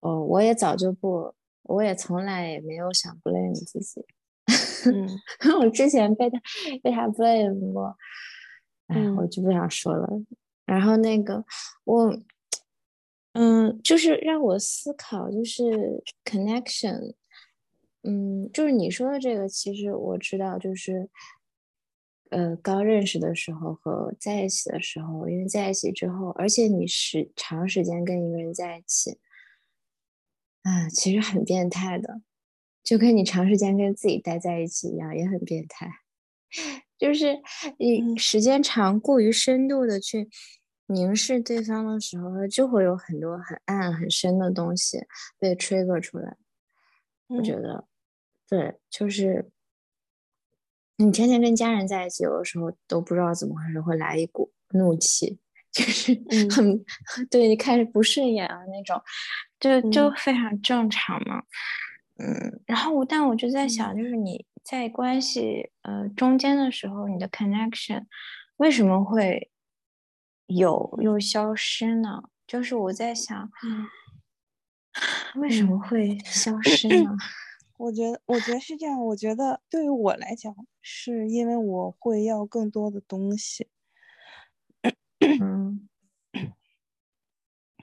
我也早就不，我也从来也没有想 blame 自己。我之前被他 blame 过，我就不想说了。然后那个我，就是让我思考，就是 connection， 就是你说的这个，其实我知道，就是刚认识的时候和在一起的时候，因为在一起之后，而且你是长时间跟一个人在一起，其实很变态的。就跟你长时间跟自己待在一起一样，也很变态，就是你时间长过于深度的去凝视对方的时候，就会有很多很暗很深的东西被 trigger 出来。我觉得对，就是你天天跟家人在一起，有的时候都不知道怎么回事会来一股怒气，就是很对你看着不顺眼啊那种，就非常正常嘛。然后但我就在想，就是你在关系中间的时候，你的 connection 为什么会有又消失呢？就是我在想，为什么会消失呢？我觉得是这样，我觉得对于我来讲，是因为我会要更多的东西，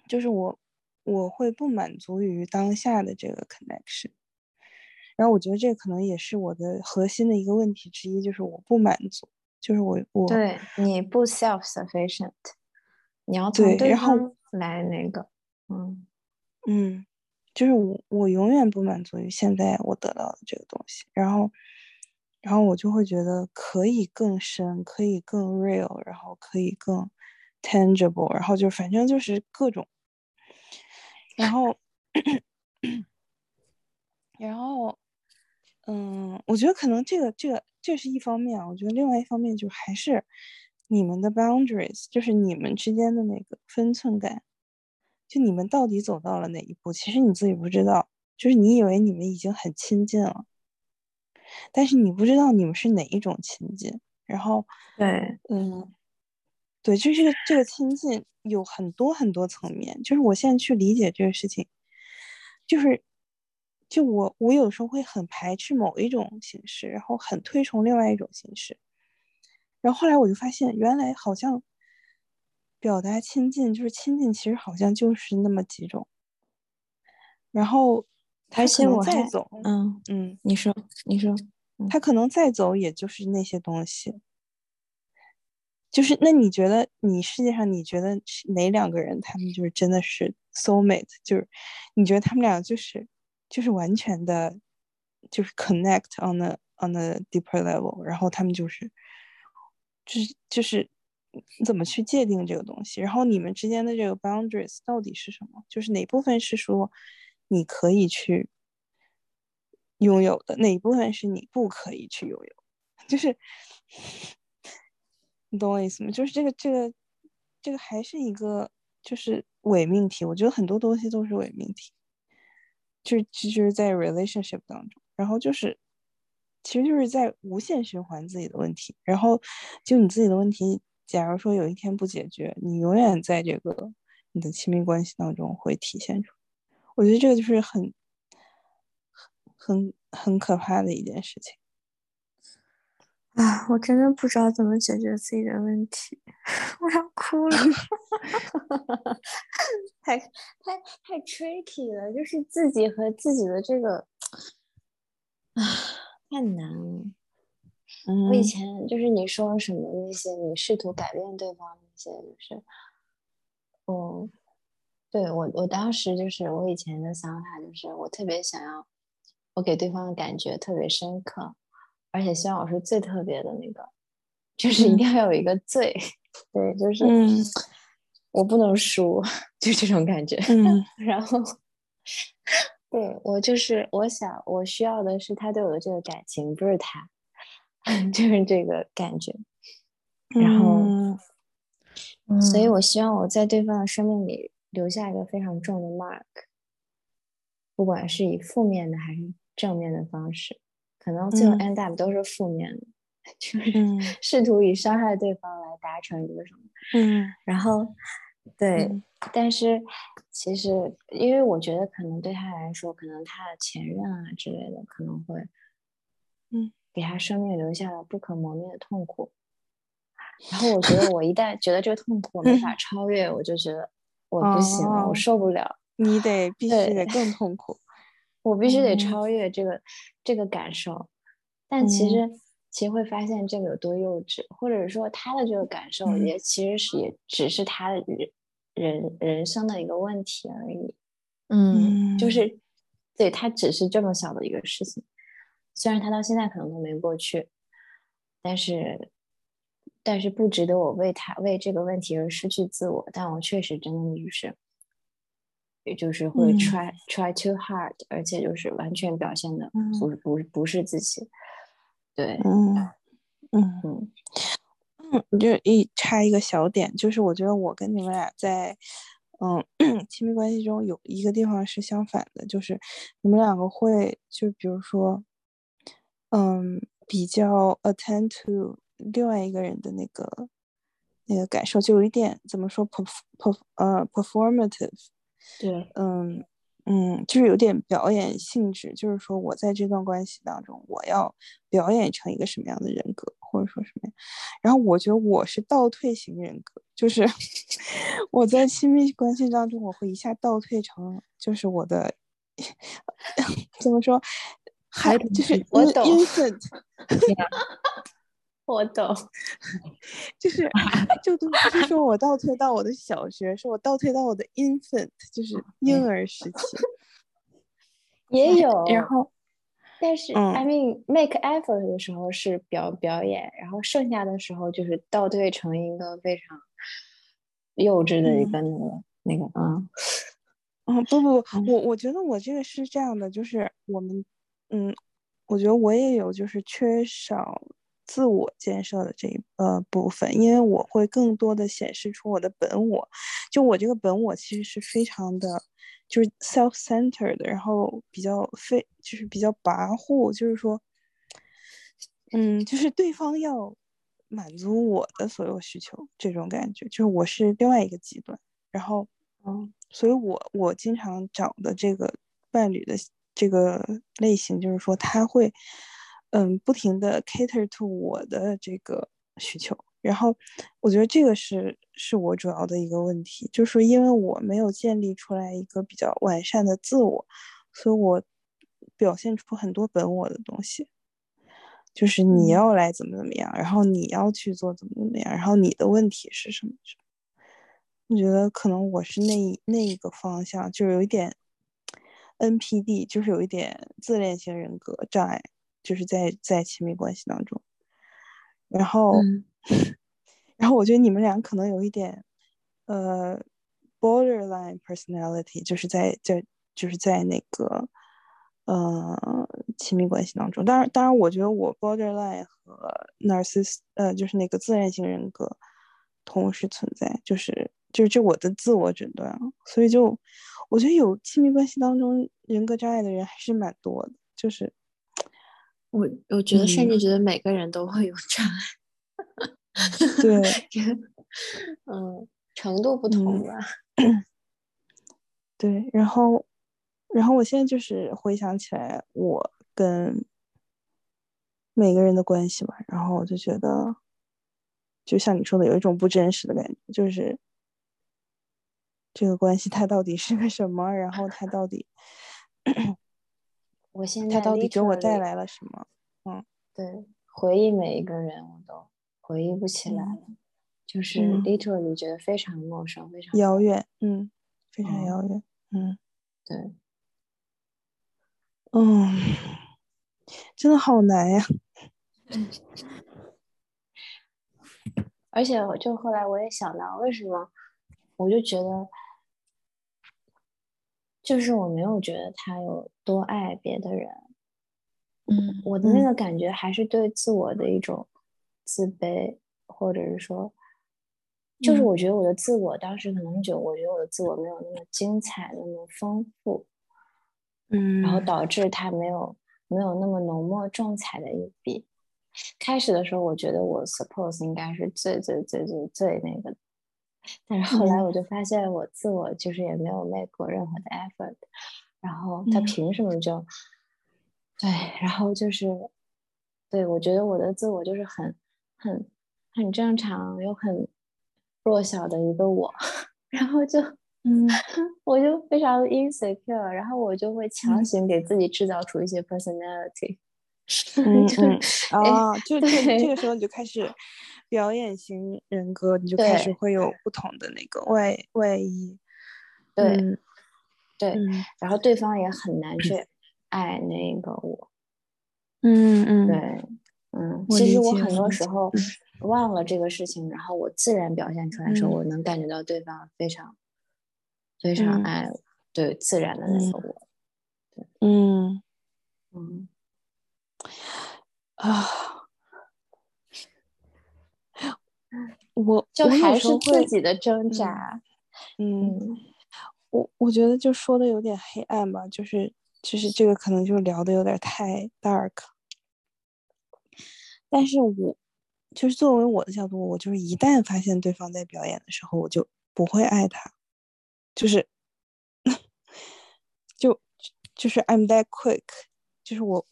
就是我会不满足于当下的这个 connection。然后我觉得这可能也是我的核心的一个问题之一，就是我不满足，就是我对你不 self-sufficient， 你要从对方来那个，嗯嗯，就是我永远不满足于现在我得到的这个东西，然后我就会觉得可以更深，可以更 real， 然后可以更 tangible， 然后就反正就是各种，然后我觉得可能这是一方面啊，我觉得另外一方面就还是你们的 boundaries， 就是你们之间的那个分寸感，就你们到底走到了哪一步，其实你自己不知道，就是你以为你们已经很亲近了，但是你不知道你们是哪一种亲近，然后对，对，就是这个亲近有很多很多层面，就是我现在去理解这个事情，就我有时候会很排斥某一种形式，然后很推崇另外一种形式，然后后来我就发现原来好像表达亲近，就是亲近其实好像就是那么几种，然后而且我再走，你说，他可能再走也就是那些东西，就是那你觉得你世界上你觉得哪两个人他们就是真的是 soul mate， 就是你觉得他们俩就是完全的就是 connect on a deeper level， 然后他们就是怎么去界定这个东西，然后你们之间的这个 boundaries 到底是什么，就是哪部分是说你可以去拥有的，哪一部分是你不可以去拥有，就是你懂我意思吗，就是这个还是一个就是伪命题，我觉得很多东西都是伪命题，就是在 relationship 当中，然后其实就是在无限循环自己的问题，然后就你自己的问题假如说有一天不解决，你永远在这个你的亲密关系当中会体现出来，我觉得这个就是很可怕的一件事情啊！我真的不知道怎么解决自己的问题，我要哭了，太 tricky 了，就是自己和自己的这个啊，太难了。我以前就是你说什么那些，你试图改变对方那些，就是对我当时就是我以前的想法就是我特别想要我给对方的感觉特别深刻，而且希望我是最特别的那个，就是一定要有一个最对，就是我不能输，就这种感觉然后对我就是我想我需要的是他对我的这个感情，不是他就是这个感觉，然后所以我希望我在对方的生命里留下一个非常重的 mark， 不管是以负面的还是正面的方式，可能最后 end up 都是负面的，就是试图以伤害对方来达成一个什么，然后对但是其实因为我觉得可能对他来说，可能他的前任啊之类的可能会给他生命留下了不可磨灭的痛苦，然后我觉得我一旦觉得这个痛苦没法超越，我就觉得我不行了，我受不了，你必须得更痛苦，我必须得超越这个感受，但其实会发现这个有多幼稚，或者说他的这个感受也其实是也只是他的人生的一个问题而已，就是对他只是这么小的一个事情，虽然他到现在可能都没过去，但是不值得我为这个问题而失去自我，但我确实真的就是会 try too hard， 而且就是完全表现的不是自己，对就插一个小点，就是我觉得我跟你们俩在亲密关系中有一个地方是相反的，就是你们两个会就比如说比较 attend to另外一个人的那个感受，就有一点怎么说 performative， 对就是有点表演性质，就是说我在这段关系当中我要表演成一个什么样的人格，或者说什么样，然后我觉得我是倒退型人格，就是我在亲密关系当中我会一下倒退成就是我的怎么说还就是我懂 ，instant， 我懂，就是就是说我倒退到我的小学，说我倒退到我的 infant， 就是婴儿时期，也有，然后。但是 I mean make effort 的时候是表演，然后剩下的时候就是倒退成一个非常幼稚的一个那个不，我觉得我这个是这样的，就是我们我觉得我也有就是缺少自我建设的这一部分，因为我会更多的显示出我的本我，就我这个本我其实是非常的就是 self-centered， 然后比较跋扈，就是说就是对方要满足我的所有需求，这种感觉就是我是另外一个极端，然后所以我经常找的这个伴侣的这个类型就是说他会不停的 cater to 我的这个需求，然后我觉得这个是我主要的一个问题，就是说因为我没有建立出来一个比较完善的自我，所以我表现出很多本我的东西，就是你要来怎么样，然后你要去做怎么样，然后你的问题是什么。我觉得可能我是那一个方向，就是有一点 NPD， 就是有一点自恋型人格障碍，就是在亲密关系当中，然后然后我觉得你们俩可能有一点borderline personality， 就是在那个亲密关系当中。当然我觉得我 borderline 和 narcissist 就是那个自恋型人格同时存在，就是我的自我诊断，所以就我觉得有亲密关系当中人格障碍的人还是蛮多的，就是我觉得甚至觉得每个人都会有障碍。对，程度不同吧。对，然后我现在就是回想起来我跟每个人的关系嘛，然后我就觉得就像你说的有一种不真实的感觉，就是这个关系它到底是个什么，然后它到底我现在它到底给我带来了什么。对，回忆每一个人我都回忆不起来了，就是literally觉得非常陌生，非常遥远，非常遥远，对，真的好难呀。而且我就后来我也想到，为什么我就觉得，就是我没有觉得他有多爱别的人，我的那个感觉还是对自我的一种自卑，或者是说就是我觉得我的自我当时可能觉得我觉得我的自我没有那么精彩那么丰富，然后导致它没有那么浓墨重彩的一笔。开始的时候我觉得我 suppose 应该是最最最最最那个，但是后来我就发现我自我就是也没有 make 过任何的 effort， 然后他凭什么就对，然后就是对，我觉得我的自我就是很正常又很弱小的一个我，然后就我就非常 insecure， 然后我就会强行给自己制造出一些 personality， 这个时候你就开始表演型人格，你就开始会有不同的那个外衣，对，然后对方也很难去爱那个我，对。其实我很多时候忘了这个事情，然后我自然表现出来的时候，我能感觉到对方非常非常爱我，对，自然的那个我。我就还是自己的挣扎。我觉得就说的有点黑暗吧，就是这个可能就聊的有点太 dark。但是我就是作为我的角度，我就是一旦发现对方在表演的时候，我就不会爱他，就是就是 I'm that quick， 就是我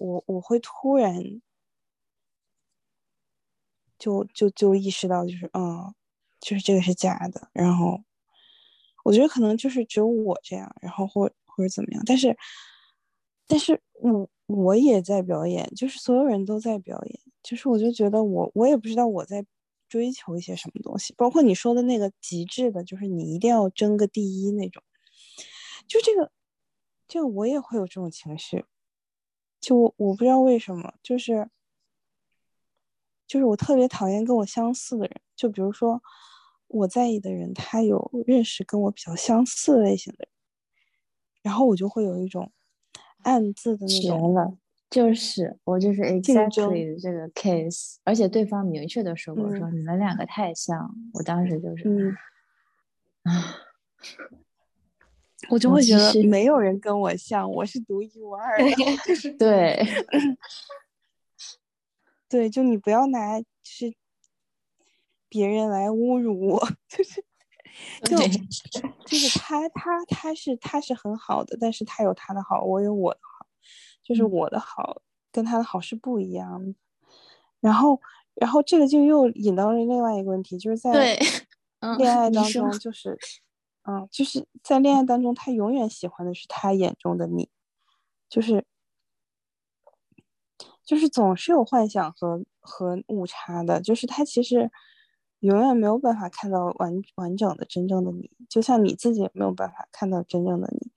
会突然就意识到，就是就是这个是假的，然后我觉得可能就是只有我这样，然后或者怎么样，但是我我也在表演，就是所有人都在表演，就是我就觉得我也不知道我在追求一些什么东西，包括你说的那个极致的，就是你一定要争个第一那种，就这个我也会有这种情绪，就我不知道为什么，就是我特别讨厌跟我相似的人，就比如说我在意的人，他有认识跟我比较相似类型的人，然后我就会有一种暗自的那种了，就是我就是 exactly 这个 case， 而且对方明确的说过说你们两个太像，我当时就是我就会觉得没有人跟我像，我是独一无二的，对对，就你不要拿就是别人来侮辱我，就是他是很好的，但是他有他的好，我有我的好，就是我的好跟他的好是不一样的。然后这个就又引到了另外一个问题，就是在恋爱当中，就是在恋爱当中，他永远喜欢的是他眼中的你，就是总是有幻想和误差的，就是他其实永远没有办法看到完整的真正的你，就像你自己也没有办法看到真正的你。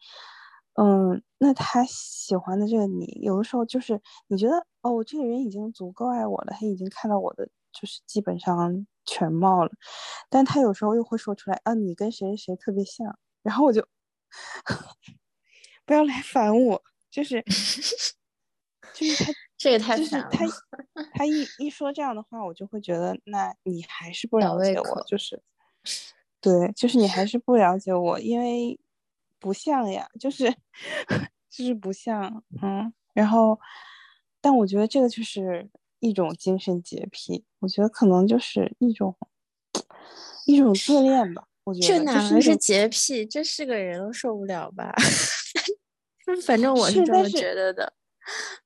那他喜欢的这个你，有的时候就是你觉得哦，这个人已经足够爱我了，他已经看到我的就是基本上全貌了，但他有时候又会说出来啊，你跟谁谁特别像，然后我就不要来烦我，就是他这个太烦了，就是他一说这样的话，我就会觉得那你还是不了解我，对，就是你还是不了解我，因为不像呀，就是不像，然后但我觉得这个就是一种精神洁癖，我觉得可能就是一种自恋吧，我觉得这哪能是洁癖，这是个人都受不了吧反正我是这么觉得的。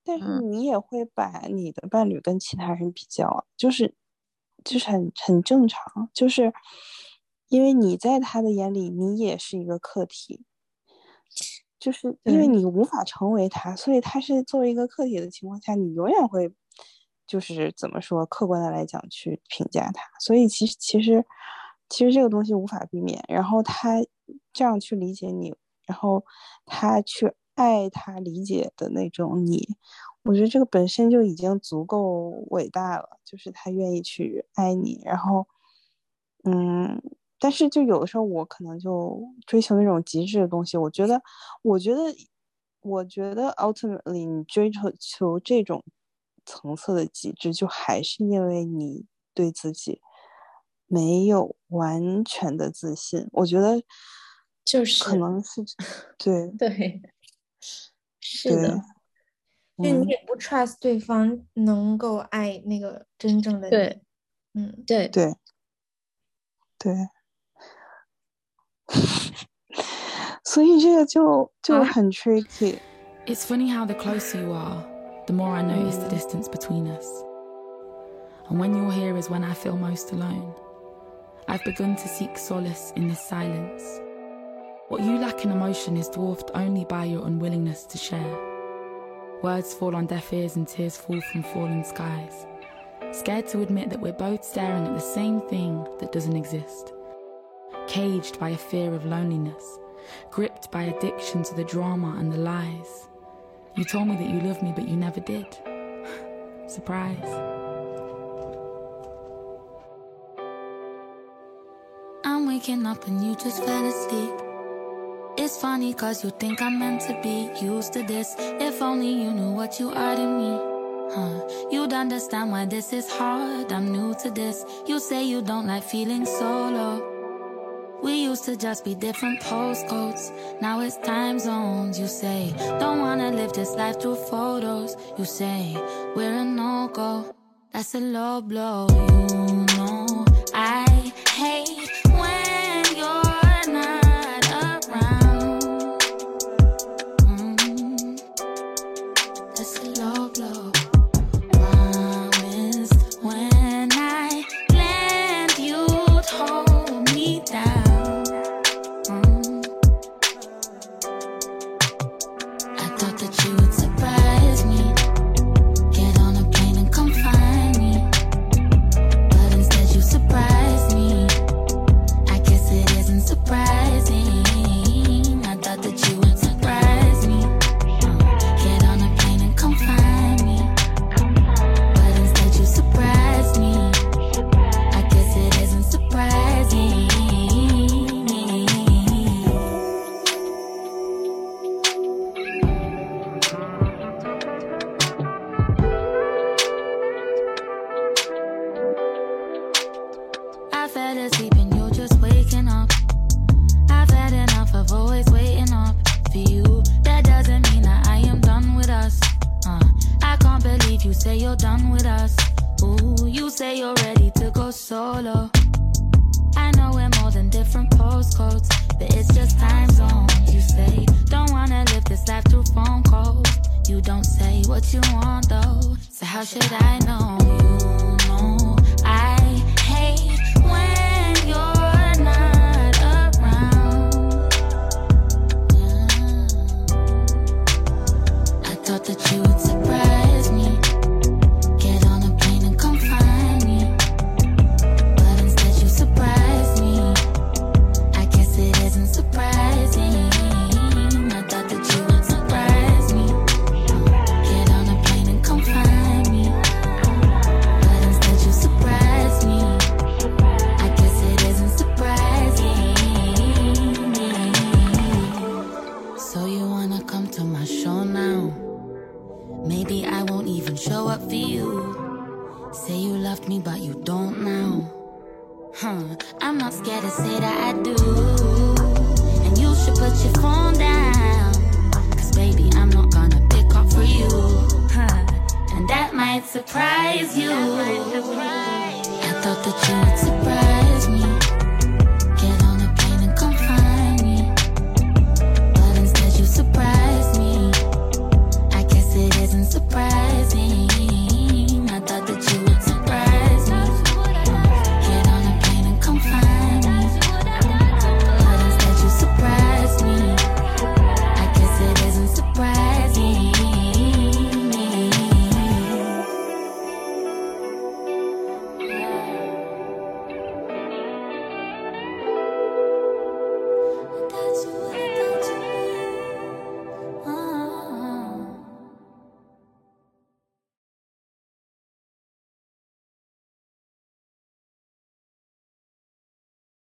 但是你也会把你的伴侣跟其他人比较，就是很正常，就是因为你在他的眼里你也是一个客体，就是因为你无法成为他，所以他是作为一个客体的情况下，你永远会就是怎么说客观的来讲去评价他，所以其实这个东西无法避免，然后他这样去理解你，然后他去爱他理解的那种你，我觉得这个本身就已经足够伟大了，就是他愿意去爱你，然后但是就有的时候我可能就追求那种极致的东西，我觉得 ultimately 你追求这种层次的极致，就还是因为你对自己没有完全的自信，我觉得就是可能是对是的，就你也不 trust 对方能够爱那个真正的你，对，所以这个就很 tricky。It's funny how the closer you are, the more I notice the distance between us. And when you're here is when I feel most alone. I've begun to seek solace in this silence. What you lack in emotion is dwarfed only by your unwillingness to share. Words fall on deaf ears and tears fall from fallen skies. Scared to admit that we're both staring at the same thing that doesn't exist. Caged by a fear of loneliness. Gripped by addiction to the drama and the lies. You told me that you loved me, but you never did. Surprise. I'm waking up and you just fell asleep.It's funny cause you think I'm meant to be used to this. If only you knew what you are to me, You'd understand why this is hard. I'm new to this. You say you don't like feeling solo. We used to just be different postcodes. Now it's time zones. You say, don't wanna live this life through photos. You say, we're a no-go. That's a low blow. You know I hate when you're not.Thought that you would surprise me. say you're done with us. Ooh, you say you're ready to go solo. I know we're more than different postcodes, but it's just time zone. You say, don't wanna live this life through phone calls. You don't say what you want though, so how should I know? You know I hate when you're not around. I thought that you would surprise me, get on a plane and come find me, but instead you surprise me. I guess it isn't surprising. I thought that you would surprise me, get on a plane and come find me, but instead you surprise me. I guess it isn't surprising. So you wanna come to my show now? Maybe I won't even show up for you. Say you loved me, but you don't now. I'm not scared to say that I do. And you should put your phone down, cause baby, I'm not gonna pick up for you. And that might surprise you. I thought that you would surprise me.